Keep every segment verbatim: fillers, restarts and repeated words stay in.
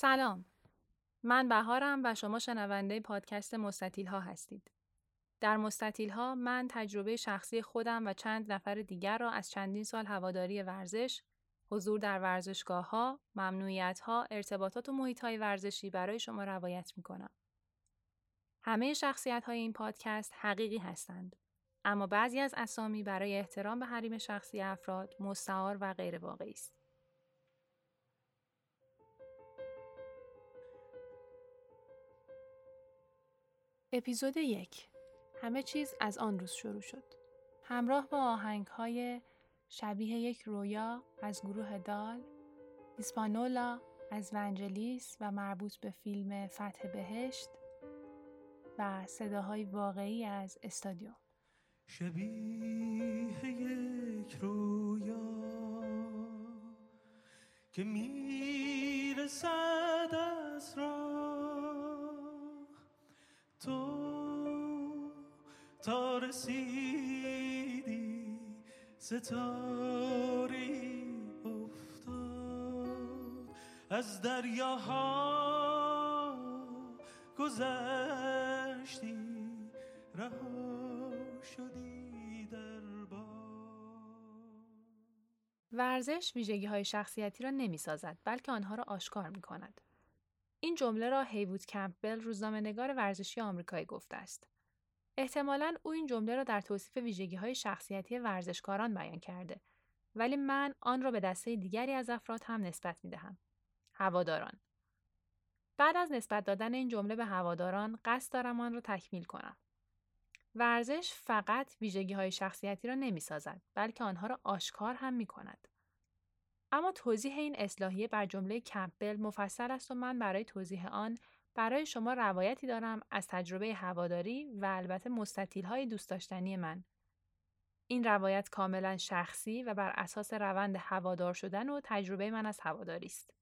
سلام، من بهارم و شما شنونده پادکست مستطیل ها هستید. در مستطیل ها من تجربه شخصی خودم و چند نفر دیگر را از چندین سال هواداری ورزش، حضور در ورزشگاه ها، ممنوعیت ها، ارتباطات و محیط های ورزشی برای شما روایت می کنم. همه شخصیت های این پادکست حقیقی هستند، اما بعضی از اسامی برای احترام به حریم شخصی افراد مستعار و غیر واقعی است. اپیزود یک، همه چیز از آن روز شروع شد. همراه با آهنگ‌های شبیه یک رویا از گروه دال اسپانولا، از ونجلیس و مربوط به فیلم فتح بهشت و صداهای واقعی از استادیوم. شبیه یک رویا که میرسد از راه تو تا رسیدی، ستاری افتاد از دریاها، گذشتی رها شدی در باد. ورزش ویژگی‌های شخصیتی را نمی‌سازد، بلکه آنها را آشکار می‌کند. این جمله را هیوود کمپبل، روزنامه‌نگار ورزشی آمریکایی، گفته است. احتمالاً او این جمله را در توصیف ویژگی‌های شخصیتی ورزشکاران بیان کرده، ولی من آن را به دسته دیگری از افراد هم نسبت می‌دهم: هواداران. بعد از نسبت دادن این جمله به هواداران، قصد دارم آن را تکمیل کنم. ورزش فقط ویژگی‌های شخصیتی را نمی‌سازد، بلکه آنها را آشکار هم می‌کند. اما توضیح این اصلاحیه بر جمله کمپبل مفصل است و من برای توضیح آن برای شما روایتی دارم از تجربه هواداری و البته مستطیل‌های دوست داشتنی من. این روایت کاملاً شخصی و بر اساس روند هوادار شدن و تجربه من از هواداری است.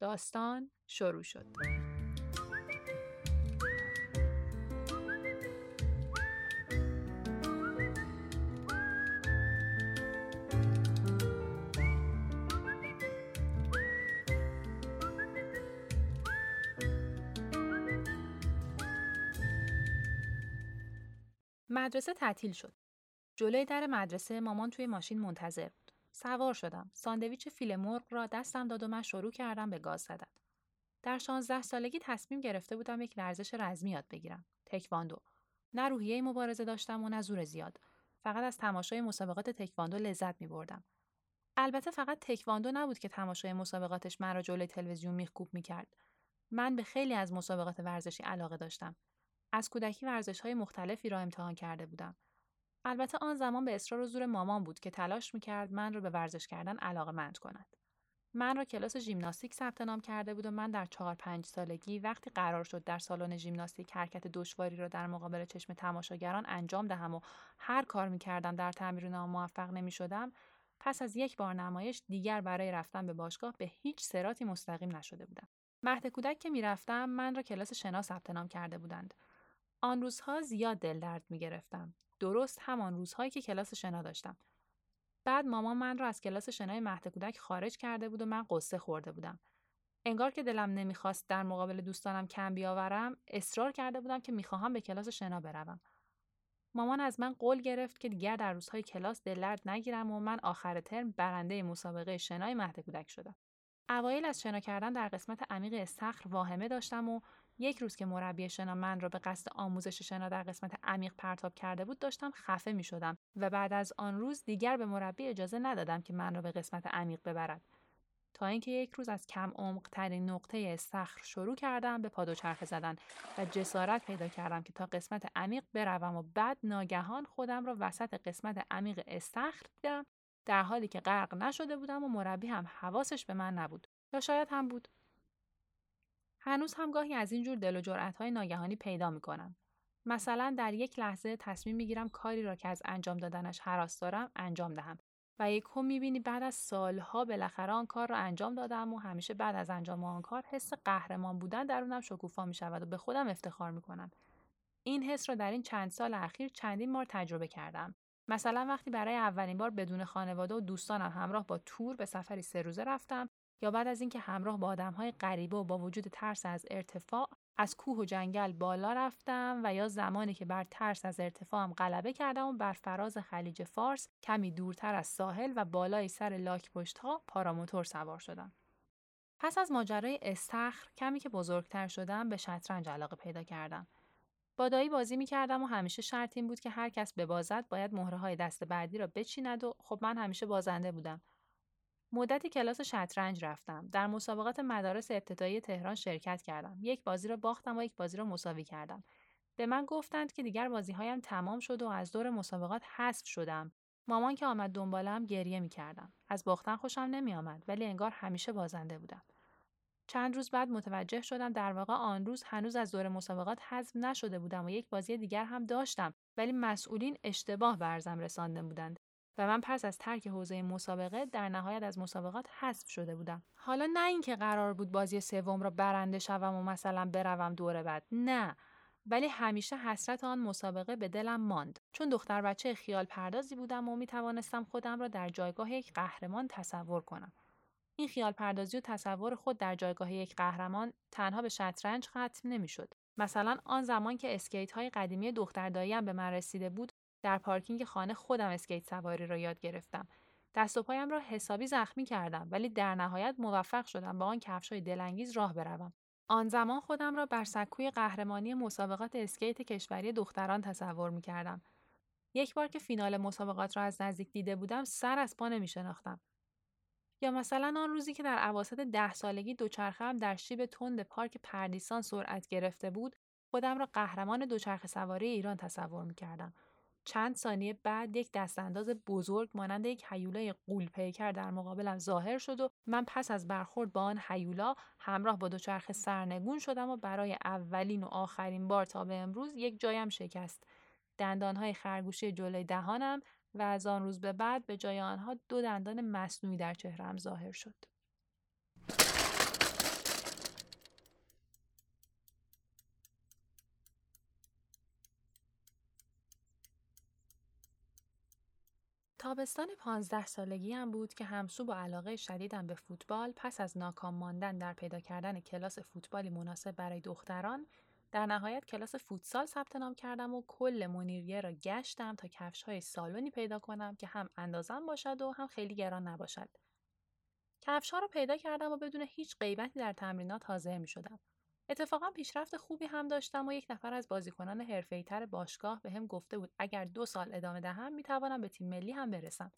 داستان شروع شد. مدرسه تعطیل شد. جلوی در مدرسه مامان توی ماشین منتظر بود. سوار شدم. ساندویچ فیله مرغ را دستم داد و من شروع کردم به گاز زدن. در شانزده سالگی تصمیم گرفته بودم یک ورزش رزمی یاد بگیرم، تکواندو. نه روحیه مبارزه داشتم و نه زور زیاد. فقط از تماشای مسابقات تکواندو لذت می‌بردم. البته فقط تکواندو نبود که تماشای مسابقاتش مرا جلوی تلویزیون میخکوب می‌کرد. من به خیلی از مسابقات ورزشی علاقه داشتم. از کودکی ورزش‌های مختلفی را امتحان کرده بودم. البته آن زمان به اصرار و زور مامان بود که تلاش می‌کرد من را به ورزش کردن علاقه‌مند کند. من را کلاس ژیمناستیک ثبت نام کرده بود و من در چهار پنج سالگی وقتی قرار شد در سالن ژیمناستیک حرکت دشواری را در مقابل چشم تماشاگران انجام دهم و هر کار می‌کردم در تمرین‌هام موفق نمی‌شدم، پس از یک بار نمایش دیگر برای رفتن به باشگاه به هیچ صراطی مستقیم نشده بودم. مهد کودک که می‌رفتم، من را کلاس شنا ثبت نام کرده بودند. آن روزها زیاد دل درد می گرفتم. درست همان روزهایی که کلاس شنا داشتم. بعد مامان من را از کلاس شنای مهد کودک خارج کرده بود و من قصه خورده بودم. انگار که دلم نمیخواست در مقابل دوستانم کم بیاورم، اصرار کرده بودم که میخواهم به کلاس شنا بروم. مامان از من قول گرفت که دیگر در روزهای کلاس دل درد نگیرم و من آخر ترم برنده مسابقه شنای مهد کودک شدم. اوایل از شنا کردن در قسمت عمیق استخر واهمه داشتم و یک روز که مربی شنا من را به قصد آموزش شنا در قسمت عمیق پرتاب کرده بود، داشتم خفه می شدم و بعد از آن روز دیگر به مربی اجازه ندادم که من را به قسمت عمیق ببرد، تا اینکه یک روز از کم عمق ترین نقطه استخر شروع کردم به پادوچرخه زدن و جسارت پیدا کردم که تا قسمت عمیق بروم و بعد ناگهان خودم را وسط قسمت عمیق استخر دیدم، در حالی که غرق نشده بودم و مربی هم حواسش به من نبود، یا شاید هم بود. هنوز هم گاهی از این جور دل و جرأت‌های ناگهانی پیدا می‌کنم. مثلا در یک لحظه تصمیم می‌گیرم کاری را که از انجام دادنش هراس دارم انجام دهم و یکم می‌بینی بعد از سال‌ها بالاخره آن کار را انجام دادم و همیشه بعد از انجام آن کار حس قهرمان بودن درونم شکوفا می‌شود و به خودم افتخار می‌کنم. این حس را در این چند سال اخیر چندین بار تجربه کردم. مثلا وقتی برای اولین بار بدون خانواده و دوستانم همراه با تور به سفری سه روزه رفتم یا بعد از اینکه همراه با آدم‌های غریبه و با وجود ترس از ارتفاع از کوه و جنگل بالا رفتم، و یا زمانی که بر ترس از ارتفاعم غلبه کردم و بر فراز خلیج فارس کمی دورتر از ساحل و بالای سر لاک‌پشت‌ها پاراموتور سوار شدم. پس از ماجرای استخر کمی که بزرگتر شدم به شطرنج علاقه پیدا کردم. با دایی بازی می‌کردم و همیشه شرط این بود که هر کس ببازد باید مهره‌های دست بعدی را بچیند و خب من همیشه بازنده بودم. مدتی کلاس شطرنج رفتم. در مسابقات مدارس ابتدایی تهران شرکت کردم. یک بازی را باختم و یک بازی را مساوی کردم. به من گفتند که دیگر بازی‌هایم تمام شد و از دور مسابقات حذف شدم. مامان که آمد دنبالم گریه می‌کردم. از باختن خوشم نمی‌آمد ولی انگار همیشه بازنده بودم. چند روز بعد متوجه شدم در واقع آن روز هنوز از دور مسابقات حذف نشده بودم و یک بازی دیگر هم داشتم، ولی مسئولین اشتباه برزم رسانده بودند و من پس از ترک حوزه مسابقه در نهایت از مسابقات حذف شده بودم. حالا نه اینکه قرار بود بازی سوم را برنده شوم و مثلا بروم دوره بعد، نه، ولی همیشه حسرت آن مسابقه به دلم ماند، چون دختر بچه خیال پردازی بودم و می توانستم خودم را در جایگاه یک قهرمان تصور کنم. این خیال پردازی و تصور خود در جایگاه یک قهرمان تنها به شطرنج ختم نمی‌شد. مثلا آن زمان که اسکیت‌های قدیمی دختر داییم به من رسیده بود، در پارکینگ خانه خودم اسکیت سواری را یاد گرفتم. دست و پایم را حسابی زخمی کردم، ولی در نهایت موفق شدم با آن کفش‌های دلانگیز راه بروم. آن زمان خودم را بر سکوی قهرمانی مسابقات اسکیت کشوری دختران تصور می‌کردم. یک بار که فینال مسابقات را از نزدیک دیده بودم، سر از پا نمی‌شناختم. یا مثلا آن روزی که در اواسط ده سالگی دوچرخه‌ام در شیب تند پارک پردیسان سرعت گرفته بود، خودم را قهرمان دوچرخه سواری ایران تصور می‌کردم. چند ثانیه بعد یک دستانداز بزرگ مانند یک هیولای غول‌پیکر در مقابلم ظاهر شد و من پس از برخورد با آن هیولا همراه با دوچرخه سرنگون شدم و برای اولین و آخرین بار تا به امروز یک جایم شکست. دندان‌های خرگوشی جلوی دهانم و از آن روز به بعد به جای آنها دو دندان مصنوعی در چهره‌ام ظاهر شد. تابستان پانزده سالگی هم بود که همسو با علاقه شدیدم به فوتبال، پس از ناکام ماندن در پیدا کردن کلاس فوتبالی مناسب برای دختران، در نهایت کلاس فوتسال ثبت نام کردم و کل منیریه را گشتم تا کفش‌های سالونی پیدا کنم که هم اندازم باشد و هم خیلی گران نباشد. کفش‌ها را پیدا کردم و بدون هیچ غیبتی در تمرینات حاضر می‌شدم. اتفاقا پیشرفت خوبی هم داشتم و یک نفر از بازیکنان حرفه‌ای‌تر باشگاه بهم گفته بود اگر دو سال ادامه دهم می‌توانم به تیم ملی هم برسم.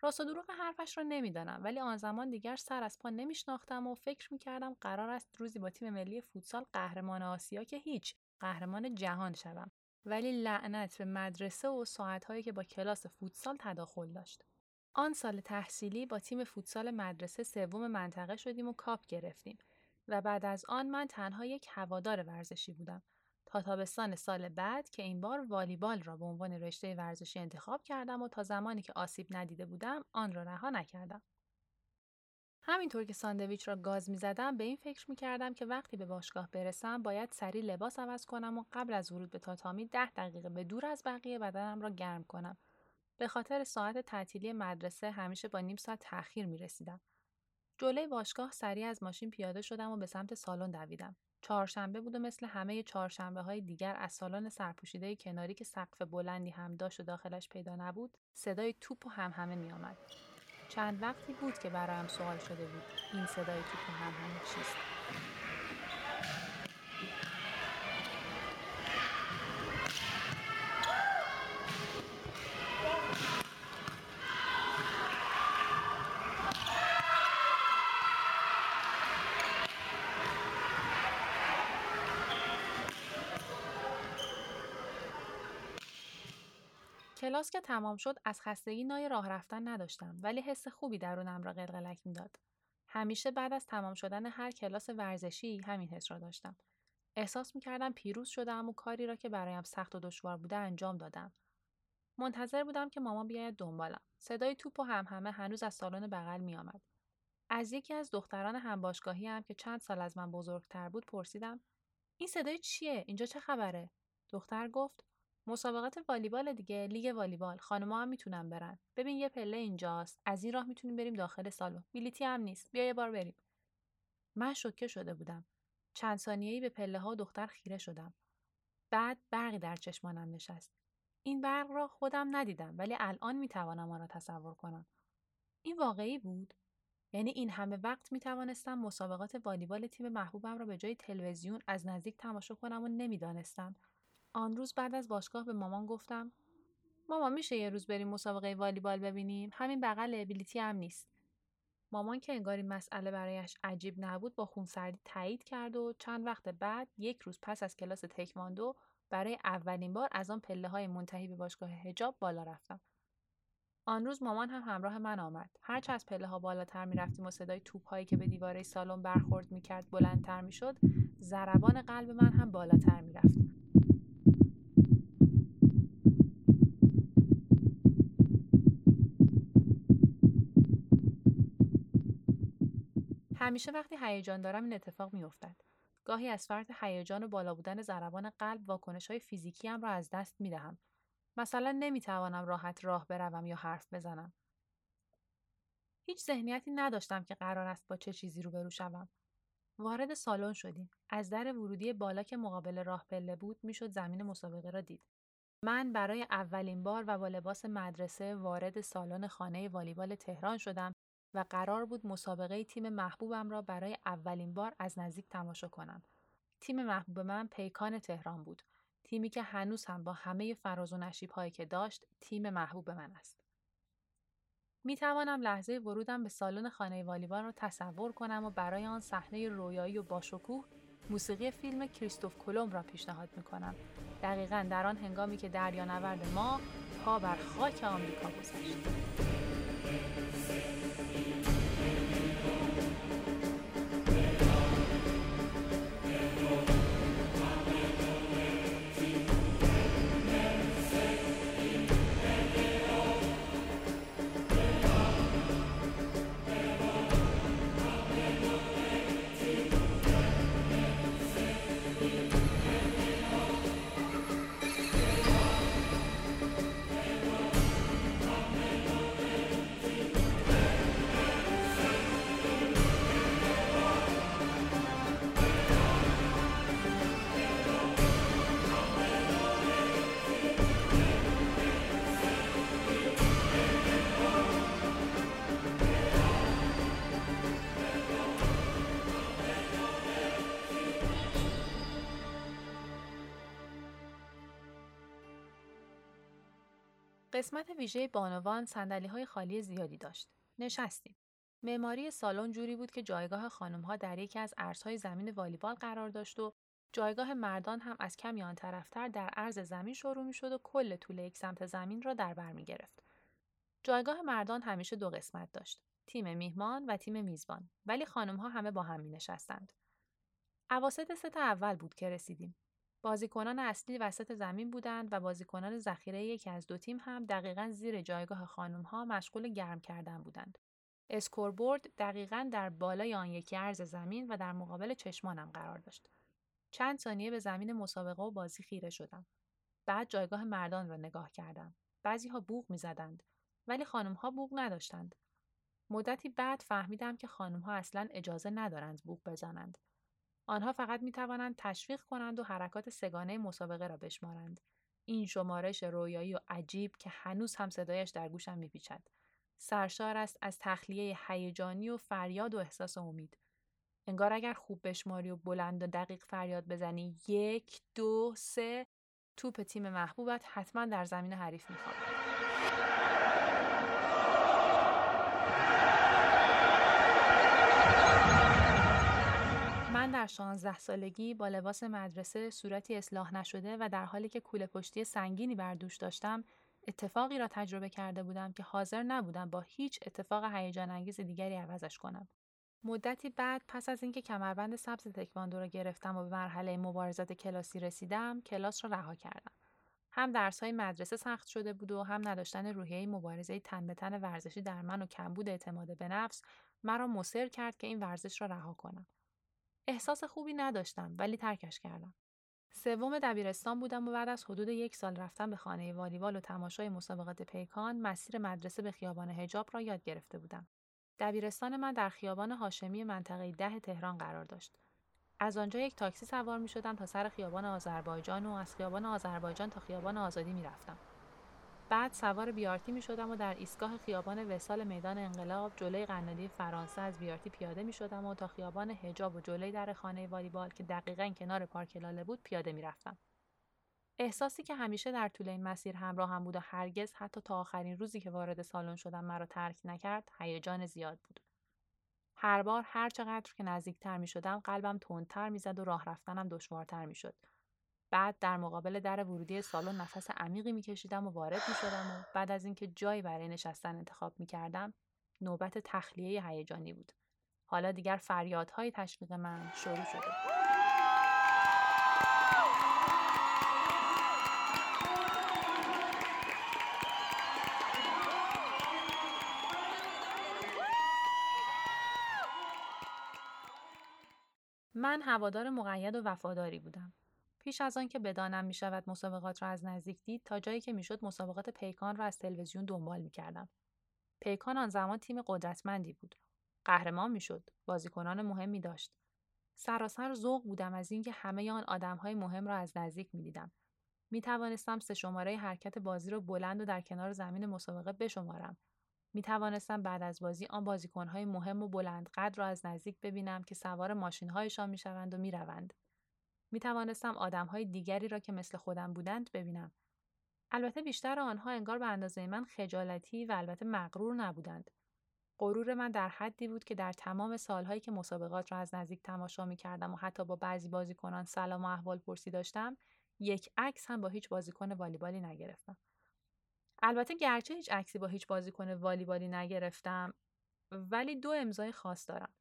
راست و دروغ حرفش را نمی‌دانم، ولی آن زمان دیگر سر از پا نمی‌شناختم و فکر می‌کردم قرار است روزی با تیم ملی فوتسال قهرمان آسیا که هیچ، قهرمان جهان شوم. ولی لعنت به مدرسه و ساعت‌هایی که با کلاس فوتسال تداخل داشت. آن سال تحصیلی با تیم فوتسال مدرسه سوم منطقه شدیم و کاپ گرفتیم و بعد از آن من تنها یک هوادار ورزشی بودم تا تابستان سال بعد که این بار والیبال را به عنوان رشته ورزشی انتخاب کردم و تا زمانی که آسیب ندیده بودم آن را رها نکردم. همینطور که ساندویچ را گاز می زدم به این فکر می کردم که وقتی به باشگاه برسم باید سریع لباس عوض کنم و قبل از ورود به تاتامی ده دقیقه به دور از بقیه بدنم را گرم کنم. به خاطر ساعت تعطیلی مدرسه همیشه با نیم ساعت تأخیر می رسیدم. جلوی باشگاه سریع از ماشین پیاده شدم و به سمت سالن دویدم. چهارشنبه بود و مثل همه چهارشنبه‌های دیگر از سالن سرپوشیده کناری که سقف بلندی هم داشت و داخلش پیدا نبود، صدای توپ و همهمه می‌آمد. چند وقتی بود که برایم سوال شده بود این صدای توپ و همهمه چیست؟ کلاس که تمام شد از خستگی نای راه رفتن نداشتم، ولی حس خوبی درونم را قلقلک می‌داد. همیشه بعد از تمام شدن هر کلاس ورزشی همین حس را داشتم. احساس می‌کردم پیروز شدم و کاری را که برایم سخت و دشوار بوده انجام دادم. منتظر بودم که مامان بیاید دنبالم. صدای توپ و همهمه هنوز از سالن بغل می‌آمد. از یکی از دختران همباشگاهی هم که چند سال از من بزرگتر بود پرسیدم: "این صدای چیه؟ اینجا چه خبره؟" دختر گفت: مسابقات والیبال دیگه، لیگ والیبال، خانم‌ها هم میتونن برن. ببین یه پله اینجاست، از این راه میتونیم بریم داخل سالن. بلیتی هم نیست. بیا یه بار بریم. من شوکه شده بودم. چند ثانیه‌ای به پله‌ها دختر خیره شدم. بعد برقی در چشمانم نشست. این برق را خودم ندیدم ولی الان میتوانم آن را تصور کنم. این واقعی بود. یعنی این همه وقت میتوانستم مسابقات والیبال تیم محبوبم را به جای تلویزیون از نزدیک تماشا کنم و نمیدانستم. آن روز بعد از باشگاه به مامان گفتم مامان میشه یه روز بریم مسابقه والیبال ببینیم؟ همین بغل، بلیتی هم نیست. مامان که انگار این مسئله برایش عجیب نبود با خونسردی تایید کرد و چند وقت بعد یک روز پس از کلاس تکواندو برای اولین بار از آن پله‌های منتهی به باشگاه حجاب بالا رفتم. آن روز مامان هم همراه من آمد. هرچه از پله‌ها بالاتر می‌رفتیم و صدای توپ‌هایی که به دیواره سالن برخورد می‌کرد بلندتر می‌شد، ضربان قلب من هم بالاتر می‌رفت. همیشه وقتی هیجان دارم این اتفاق می‌افتد. گاهی از فرط هیجان و بالا بودن ضربان قلب واکنش‌های فیزیکی هم را از دست می‌دهم. مثلا نمی‌توانم راحت راه بروم یا حرف بزنم. هیچ ذهنیتی نداشتم که قرار است با چه چیزی روبرو شوم. وارد سالن شدیم. از در ورودی بالا که مقابل راه پله بود، میشد زمین مسابقه را دید. من برای اولین بار و با لباس مدرسه وارد سالن خانه والیبال تهران شدم و قرار بود مسابقه تیم محبوبم را برای اولین بار از نزدیک تماشا کنم. تیم محبوب من پیکان تهران بود. تیمی که هنوز هم با همه فراز و نشیب‌هایی که داشت تیم محبوب من است. می توانم لحظه ورودم به سالن خانه والیبال را تصور کنم و برای آن صحنه رویایی و باشکوه موسیقی فیلم کریستوف کولوم را پیشنهاد می کنم. دقیقاً در آن هنگامی که دریانورد ما پا بر خاک آمریکا گذاشت. قسمت ویژه بانوان صندلی‌های خالی زیادی داشت. نشستیم. معماری سالن جوری بود که جایگاه خانم‌ها در یکی از عرصه‌های زمین والیبال قرار داشت و جایگاه مردان هم از کمی آن طرف‌تر در عرض زمین شروع می‌شد و کل طول یک سمت زمین را در بر می‌گرفت. جایگاه مردان همیشه دو قسمت داشت: تیم میهمان و تیم میزبان، ولی خانم‌ها همه با هم می‌نشستند. اواسط ست اول بود که رسیدیم. بازیکنان اصلی وسط زمین بودند و بازیکنان ذخیره یکی از دو تیم هم دقیقاً زیر جایگاه خانم‌ها مشغول گرم کردن بودند. اسکوربورد دقیقاً در بالای آن یکی عرض زمین و در مقابل چشمانم قرار داشت. چند ثانیه به زمین مسابقه و بازی خیره شدم. بعد جایگاه مردان را نگاه کردم. بعضی‌ها بوق می‌زدند ولی خانم‌ها بوق نداشتند. مدتی بعد فهمیدم که خانم‌ها اصلاً اجازه ندارند بوق بزنند. آنها فقط میتوانند تشویق کنند و حرکات سگانه مسابقه را بشمارند. این شمارش رویایی و عجیب که هنوز هم صدایش در گوشم میپیچد. سرشار است از تخلیه هیجانی و فریاد و احساس و امید. انگار اگر خوب بشماری و بلند و دقیق فریاد بزنی یک، دو، سه، توپ تیم محبوبت حتما در زمین حریف میخوابد. من در شانزده سالگی با لباس مدرسه، صورتی اصلاح نشده و در حالی که کوله پشتی سنگینی بر دوش داشتم، اتفاقی را تجربه کرده بودم که حاضر نبودم با هیچ اتفاق هیجان انگیز دیگری عوضش کنم. مدتی بعد پس از اینکه کمربند سبز تکواندو را گرفتم و به مرحله مبارزات کلاسی رسیدم، کلاس را رها کردم. هم درس‌های مدرسه سخت شده بود و هم نداشتن روحیه مبارزه تن به تن ورزشی در من و کمبود اعتماد به نفس مرا مصر کرد که این ورزش را رها کنم. احساس خوبی نداشتم ولی ترکش کردم. سوم دبیرستان بودم و بعد از حدود یک سال رفتن به خانه والیبال و تماشای مسابقات پیکان، مسیر مدرسه به خیابان حجاب را یاد گرفته بودم. دبیرستان من در خیابان هاشمی منطقه ده تهران قرار داشت. از آنجا یک تاکسی سوار می شدم تا سر خیابان آذربایجان و از خیابان آذربایجان تا خیابان آزادی می رفتم. بعد سوار بیارتی می شدم و در ایستگاه خیابان وصال میدان انقلاب جلوی قنادی فرانسه از بیارتی پیاده می شدم و تا خیابان حجاب و جلوی در خانه والیبال که دقیقاً کنار پارک لاله بود پیاده می رفتم. احساسی که همیشه در طول این مسیر همراهم بود و هرگز حتی تا آخرین روزی که وارد سالن شدم مرا ترک نکرد، هیجان زیاد بود. هر بار هر چقدر که نزدیکتر می شدم قلبم تندتر می زد و راه رفتنم دشوارتر می شد. بعد در مقابل در ورودی سالن نفس عمیقی می کشیدم و وارد می شدم و بعد از اینکه جایی برای نشستن انتخاب می کردم نوبت تخلیه هیجانی بود. حالا دیگر فریادهای تشویق من شروع شده. من هوادار مقید و وفاداری بودم. پیش از آن که بدانم می شود مسابقات را از نزدیک دید، تا جایی که می شد مسابقات پیکان را از تلویزیون دنبال می کردم. پیکان آن زمان تیم قدرتمندی بود. قهرمان می شد. بازیکنان مهمی داشت. سراسر ذوق بودم از اینکه همه آن آدم‌های مهم را از نزدیک می دیدم. می توانستم سه شماره حرکت بازی را بلند و در کنار زمین مسابقه بشمارم. می توانستم بعد از بازی آن بازیکن‌های مهم و بلندقد را از نزدیک ببینم که سوار ماشین‌هایشان می‌شوند و می‌روند. می توانستم آدم‌های دیگری را که مثل خودم بودند ببینم. البته بیشتر آنها انگار به اندازه من خجالتی و البته مغرور نبودند. غرور من در حدی بود که در تمام سال‌هایی که مسابقات را از نزدیک تماشا می‌کردم و حتی با بعضی بازیکنان سلام و احوالپرسی داشتم، یک عکس هم با هیچ بازیکن والیبالی نگرفتم. البته گرچه هیچ عکسی با هیچ بازیکن والیبالی نگرفتم، ولی دو امضای خاص دارم.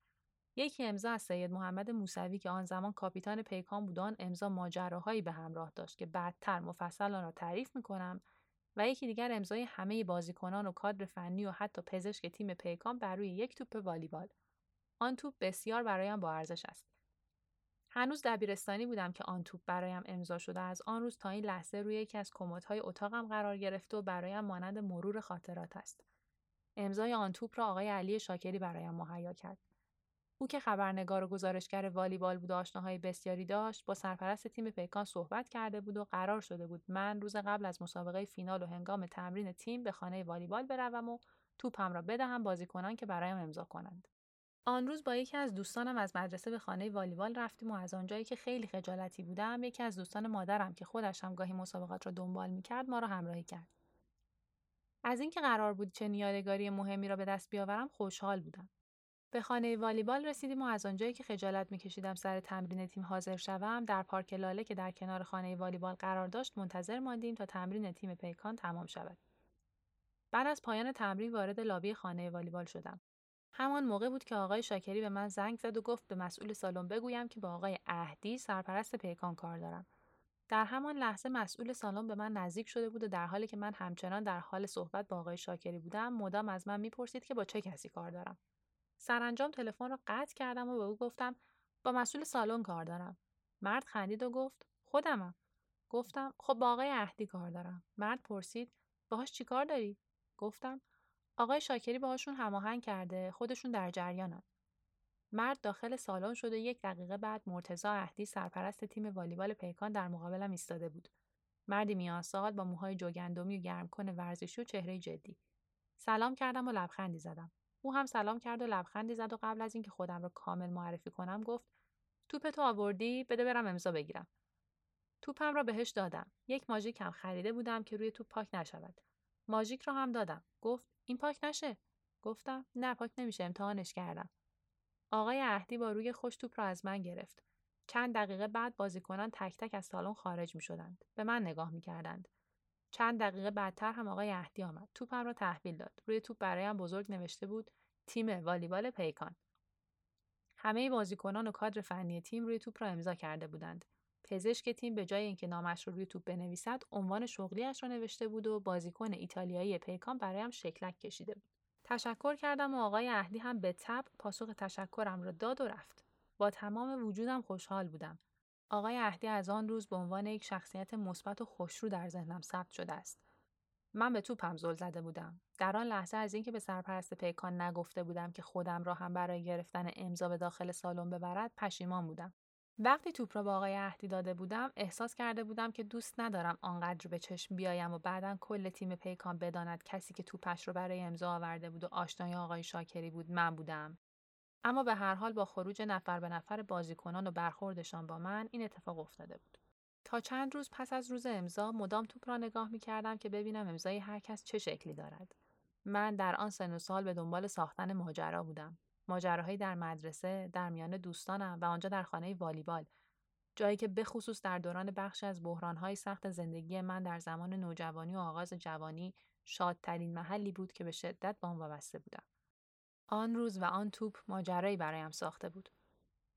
یکی امضا از سید محمد موسوی که آن زمان کاپیتان پیکان بود. آن امضا ماجراهایی به همراه داشت که بعدتر مفصل آن را تعریف می‌کنم، و یکی دیگر امضای همه بازیکنان و کادر فنی و حتی پزشک تیم پیکان بر روی یک توپ والیبال. آن توپ بسیار برایم با ارزش است. هنوز دبیرستانی بودم که آن توپ برایم امضا شده. از آن روز تا این لحظه روی یکی از کمدهای اتاقم قرار گرفته و برایم مانند مرور خاطرات است. امضای آن توپ را آقای علی شاکری برایم مهیا کرد. او که خبرنگار و گزارشگر والیبال بود و آشناهای بسیاری داشت، با سرپرست تیم پیکان صحبت کرده بود و قرار شده بود من روز قبل از مسابقه فینال و هنگام تمرین تیم به خانه والیبال بروم و توپم را بدهم بازیکنان که برایم امضا کنند. آن روز با یکی از دوستانم از مدرسه به خانه والیبال رفتیم و از آنجایی که خیلی خجالتی بودم، یکی از دوستان مادرم که خودش هم گاهی مسابقات را دنبال می‌کرد ما را همراهی کرد. از اینکه قرار بود چه یادگاری مهمی را به دست بیاورم خوشحال بودم. به خانه والیبال رسیدیم و از آنجایی که خجالت می‌کشیدم سر تمرین تیم حاضر شوم، در پارک لاله که در کنار خانه والیبال قرار داشت منتظر ماندیم تا تمرین تیم پیکان تمام شود. بعد از پایان تمرین وارد لابی خانه والیبال شدم. همان موقع بود که آقای شاکری به من زنگ زد و گفت به مسئول سالن بگویم که با آقای اهدی سرپرست پیکان کار دارم. در همان لحظه مسئول سالن به من نزدیک شده بود و در حالی که من همچنان در حال صحبت با آقای شاکری بودم، مدام از من میپرسید که با چه کسی کار دارم. سرانجام تلفن را قطع کردم و به او گفتم با مسئول سالن کار دارم. مرد خندید و گفت خودمم. گفتم خب با آقای اهدی کار دارم. مرد پرسید باهاش چیکار داری؟ گفتم آقای شاکری باهاشون هماهنگ کرده، خودشون در جریانن. مرد داخل سالن شد و یک دقیقه بعد مرتضی اهدی سرپرست تیم والیبال پیکان در مقابلم ایستاده بود. مردی میانسال با موهای جوگندمی و گرمکن ورزشی و چهره جدی. سلام کردم و لبخندی زدم. او هم سلام کرد و لبخندی زد و قبل از اینکه خودم رو کامل معرفی کنم گفت توپتو آوردی؟ بده برم امضا بگیرم. توپم را بهش دادم. یک ماژیک هم خریده بودم که روی توپ پاک نشود. ماژیک رو هم دادم. گفت این پاک نشه. گفتم نه پاک نمیشه، امتحانش کردم. آقای اهدی با روی خوش توپ را از من گرفت. چند دقیقه بعد بازیکنان تک تک از سالن خارج می شدند. به من نگاه می کردند. چند دقیقه بعدتر هم آقای اهدی آمد. توپم را تحویل داد. روی توپ برایم بزرگ نوشته بود تیم والیبال پیکان. همه بازیکنان و کادر فنی تیم روی توپ را امضا کرده بودند. پزشک تیم به جای اینکه نامش رو روی توپ بنویسد، عنوان شغلیش رو نوشته بود و بازیکن ایتالیایی پیکان برایم شکلک کشیده بود. تشکر کردم و آقای اهدی هم به تپ پاسخ تشکرم را داد و رفت. با تمام وجودم خوشحال بودم. آقای اهدی از آن روز به عنوان یک شخصیت مثبت و خوشرو در ذهنم ثبت شده است. من به توپم زل زده بودم. در آن لحظه از اینکه به سرپرست پیکان نگفته بودم که خودم را هم برای گرفتن امضا به داخل سالن ببرد پشیمان بودم. وقتی توپ را به آقای اهدی داده بودم، احساس کرده بودم که دوست ندارم آنقدر به چشم بیایم و بعداً کل تیم پیکان بداند کسی که توپش را برای امضا آورده بود و آشنای آقای شاکری بود من بودم. اما به هر حال با خروج نفر به نفر بازیکنان و برخوردشان با من این اتفاق افتاده بود. تا چند روز پس از روز امضا مدام توپ را نگاه می‌کردم که ببینم امضای هر کس چه شکلی دارد. من در آن سن و سال به دنبال ساختن ماجرا بودم. ماجراهایی در مدرسه، در میان دوستانم و آنجا در خانه والیبال، جایی که بخصوص در دوران بخشی از بحران‌های سخت زندگی من در زمان نوجوانی و آغاز جوانی شادترین محلی بود که به شدت با آن وابسته بودم. آن روز و آن توپ ماجرایی برایم ساخته بود.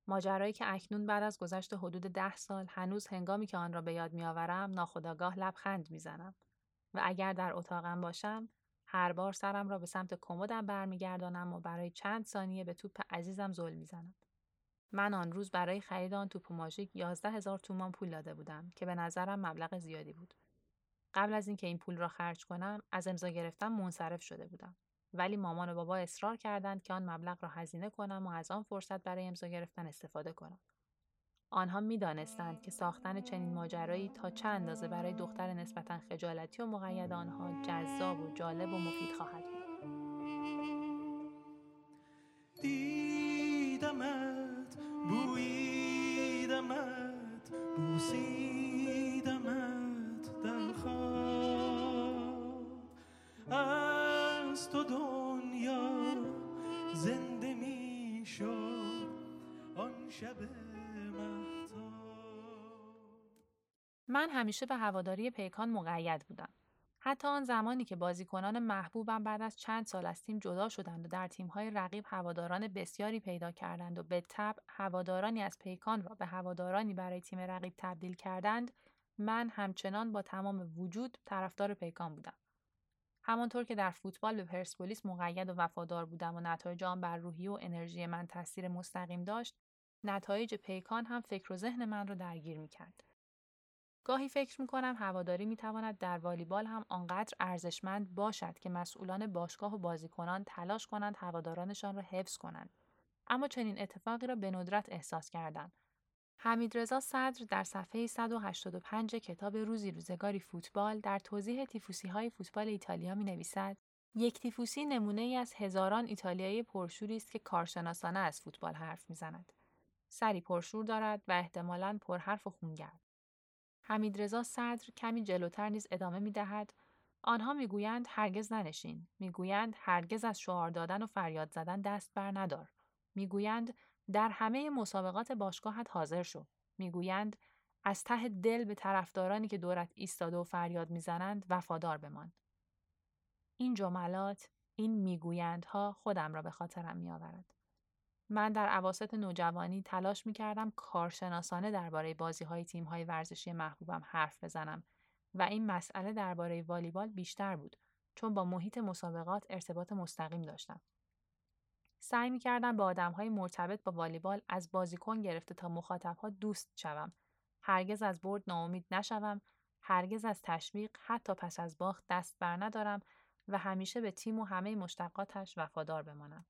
ماجرایی که اکنون بعد از گذشت حدود ده سال هنوز هنگامی که آن را به یاد می‌آورم ناخودآگاه لبخند می‌زنم و اگر در اتاقم باشم هر بار سرم را به سمت کمدم برمیگردانم و برای چند ثانیه به توپ عزیزم زل می‌زنم. من آن روز برای خرید آن توپ ماژیک یازده هزار تومان پول داده بودم که به نظرم مبلغ زیادی بود. قبل از اینکه این پول را خرج کنم از امضا گرفتم منصرف شده بودم. ولی مامان و بابا اصرار کردند که آن مبلغ را هزینه کنم و از آن فرصت برای امضا گرفتن استفاده کنم. آنها می‌دانستند که ساختن چنین ماجرایی تا چه اندازه برای دختر نسبتاً خجالتی و مقید آنها جذاب و جالب و مفید خواهد بود. دیدمت، بویدمت، بوسیدمت در خواب. تو دنیا زنده می شد آن شب مهتاب. من همیشه به هواداری پیکان مقید بودم. حتی آن زمانی که بازیکنان محبوبم بعد از چند سال از تیم جدا شدند و در تیم‌های رقیب هواداران بسیاری پیدا کردند و به تبع هوادارانی از پیکان را به هوادارانی برای تیم رقیب تبدیل کردند، من همچنان با تمام وجود طرفدار پیکان بودم. همانطور که در فوتبال به پرسپولیس مقید و وفادار بودم و نتایج آن بر روحیه و انرژی من تاثیر مستقیم داشت، نتایج پیکان هم فکر و ذهن من رو درگیر می‌کرد. گاهی فکر می‌کنم هواداری می‌تواند در والیبال هم آنقدر ارزشمند باشد که مسئولان باشگاه و بازیکنان تلاش کنند هوادارانشان را حفظ کنند. اما چنین اتفاقی را به ندرت احساس کردم. حمیدرضا صدر در صفحه صد و هشتاد و پنج کتاب روزی روزگاری فوتبال در توضیح تیفوسی‌های فوتبال ایتالیا می‌نویسد: یک تیفوسی نمونه‌ای از هزاران ایتالیایی پرشوری است که کارشناسانه از فوتبال حرف می‌زند. سری پرشور دارد و احتمالاً پرحرف و خونگرد. حمیدرضا صدر کمی جلوتر نیز ادامه می‌دهد: آنها می‌گویند هرگز ننشین، می‌گویند هرگز از شعار دادن و فریاد زدن دست بر ندار، می‌گویند در همه مسابقات باشگاهت حاضر شو. میگویند از ته دل به طرفدارانی که دورت ایستاده و فریاد میزنند وفادار بمان. این جملات، این میگویندها خودم را به خاطرم میآورد. من در اواسط نوجوانی تلاش میکردم کارشناسانه درباره بازی‌های تیم‌های ورزشی محبوبم حرف بزنم و این مسئله درباره والیبال بیشتر بود چون با محیط مسابقات ارتباط مستقیم داشتم. سعی می‌کردم با آدم‌های مرتبط با والیبال از بازیکن گرفته تا مخاطب‌ها دوست شوم. هرگز از برد ناامید نشوم، هرگز از تشویق حتی پس از باخت دست بر ندارم و همیشه به تیم و همه مشتقاتش وفادار بمانم.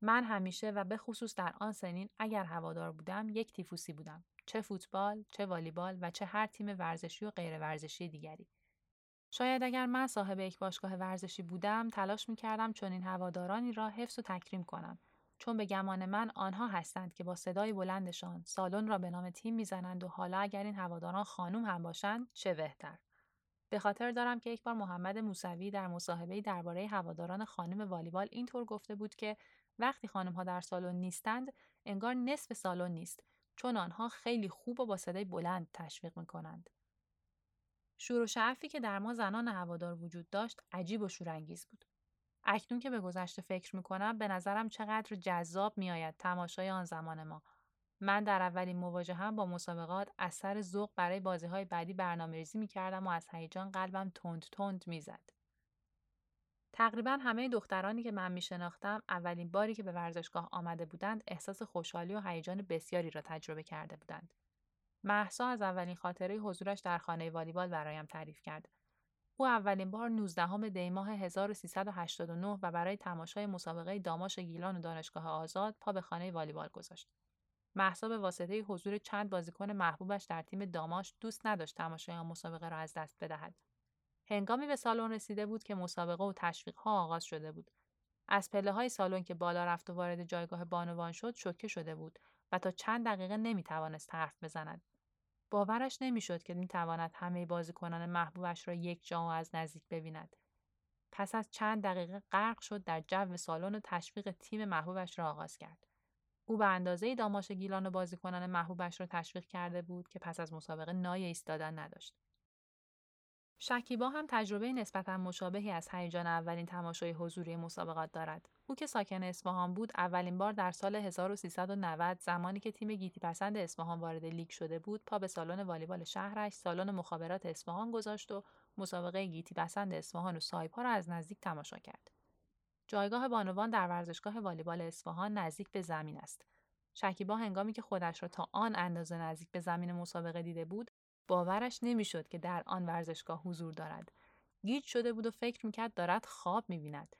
من همیشه و به خصوص در آن سنین اگر هوادار بودم یک تیفوسی بودم، چه فوتبال، چه والیبال و چه هر تیم ورزشی و غیر ورزشی دیگری. شاید اگر من صاحب یک باشگاه ورزشی بودم تلاش می‌کردم چنین هوادارانی را حفظ و تکریم کنم چون به گمان من آنها هستند که با صدای بلندشان سالن را به نام تیم می‌زنند و حالا اگر این هواداران خانم هم باشند چه بهتر. به خاطر دارم که یک بار محمد موسوی در مصاحبه‌ای درباره هواداران خانم والیبال اینطور گفته بود که وقتی خانم‌ها در سالن نیستند انگار نصف سالن نیست چون آنها خیلی خوب و با صدای بلند تشویق می‌کنند. شور و شعفی که در ما زنان هوادار وجود داشت عجیب و شورانگیز بود. اکنون که به گذشته فکر می‌کنم به نظرم چقدر جذاب می‌آید تماشای آن زمان ما. من در اولین مواجهه‌ام با مسابقات از سر ذوق برای بازی‌های بعدی برنامه‌ریزی می‌کردم و از هیجان قلبم تند تند می‌زد. تقریباً همه دخترانی که من می‌شناختم اولین باری که به ورزشگاه آمده بودند احساس خوشحالی و هیجان بسیاری را تجربه کرده بودند. مهسا از اولین خاطره حضورش در خانه والیبال برایم تعریف کرد. او اولین بار نوزدهم دی ماه هزار و سیصد و هشتاد و نه و برای تماشای مسابقه داماش گیلان و دانشگاه آزاد پا به خانه والیبال گذاشت. مهسا به واسطه حضور چند بازیکن محبوبش در تیم داماش دوست نداشت تماشای آن مسابقه را از دست بدهد. هنگامی به سالن رسیده بود که مسابقه و تشویق‌ها آغاز شده بود. از پله‌های سالن که بالا رفت و وارد جایگاه بانوان شد، شوکه شده بود و تا چند دقیقه نمی‌توانست حرف بزند. باورش نمی‌شد که می‌تواند همه بازیکنان محبوبش را یک جا و از نزدیک ببیند. پس از چند دقیقه غرق شد در جو سالن و تشویق تیم محبوبش را آغاز کرد. او به اندازه‌ای داماش گیلان و بازیکنان محبوبش را تشویق کرده بود که پس از مسابقه نای ایستادن نداشت. شکیبا هم تجربه نسبتاً مشابهی از هیجان اولین تماشای حضوری مسابقات دارد. او که ساکن اصفهان بود، اولین بار در سال هزار و سیصد و نود زمانی که تیم گیتی پسند اصفهان وارد لیگ شده بود، پا به سالن والیبال شهرش، سالن مخابرات اصفهان گذاشت و مسابقه گیتی پسند اصفهان و سایپا را از نزدیک تماشا کرد. جایگاه بانوان در ورزشگاه والیبال اصفهان نزدیک به زمین است. شکیبا هنگامی که خودش را تا آن اندازه نزدیک به زمین مسابقه دیده بود، باورش نمیشد که در آن ورزشگاه حضور دارد. گیج شده بود و فکر میکرد دارد خواب میبیند.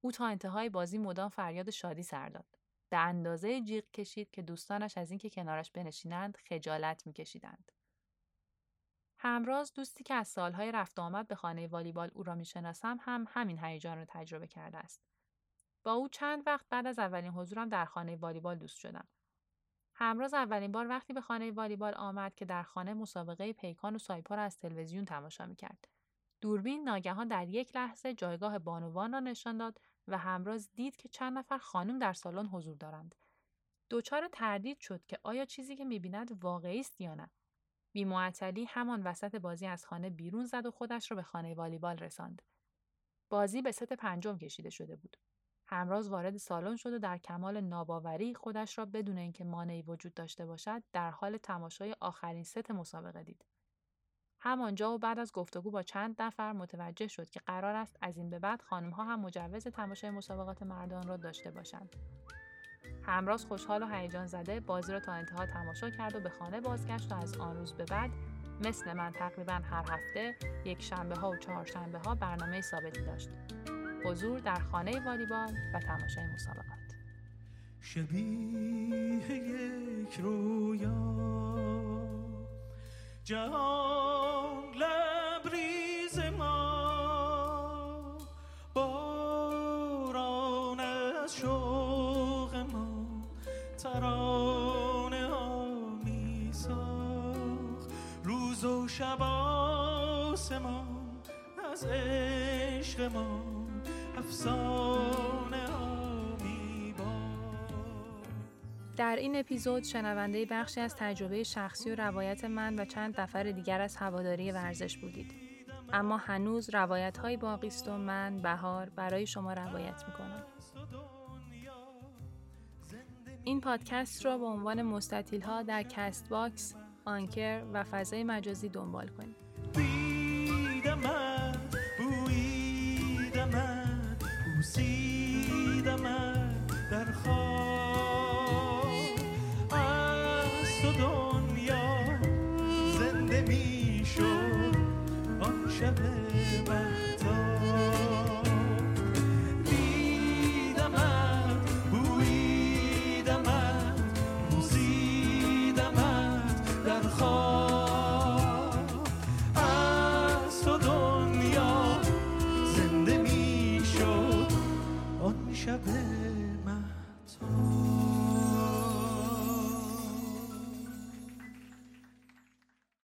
او تا انتهای بازی مدام فریاد شادی سر داد. به اندازه جیغ کشید که دوستانش از اینکه کنارش بنشینند خجالت میکشیدند. همراز، دوستی که از سالهای رفت آمد به خانه والیبال او را میشناسم، هم همین هیجان را تجربه کرده است. با او چند وقت بعد از اولین حضورم در خانه والیبال دوست شدم. همراز اولین بار وقتی به خانه والیبال آمد که در خانه مسابقه پیکان و سایپا را از تلویزیون تماشا می‌کرد. دوربین ناگهان در یک لحظه جایگاه بانوان را نشان داد و همراز دید که چند نفر خانم در سالن حضور دارند. دچار تردید شد که آیا چیزی که می‌بیند واقعی است یا نه. بی‌معطلی همان وسط بازی از خانه بیرون زد و خودش را به خانه والیبال رساند. بازی به ست پنجم کشیده شده بود. همراز وارد سالن شد و در کمال ناباوری خودش را بدون اینکه مانعی وجود داشته باشد در حال تماشای آخرین ست مسابقه دید. همانجا و بعد از گفتگو با چند نفر متوجه شد که قرار است از این به بعد خانم‌ها هم مجوز تماشای مسابقات مردان را داشته باشند. همراز خوشحال و هیجان زده بازی را تا انتها تماشا کرد و به خانه بازگشت و از آن روز به بعد مثل من تقریباً هر هفته یک شنبه‌ها و چهارشنبه‌ها برنامه ثابتی داشت. حضور در خانه والیبال و تماشای مسابقات. شبیه یک رویا جهان لبریز ما، باران از شوق ما، ترانه ها می ساخت روز و شب آسمان از عشق ما، افسانه آمی باز. در این اپیزود شنونده بخشی از تجربه شخصی و روایت من و چند نفر دیگر از هواداری ورزش بودید. اما هنوز روایت های باقی است و من بهار برای شما روایت میکنم. این پادکست را به عنوان مستطیل ها در کست باکس، آنکر و فضای مجازی دنبال کنید. سیدم در خواب از تو دنیا زنده می شد آن شب مهتاب.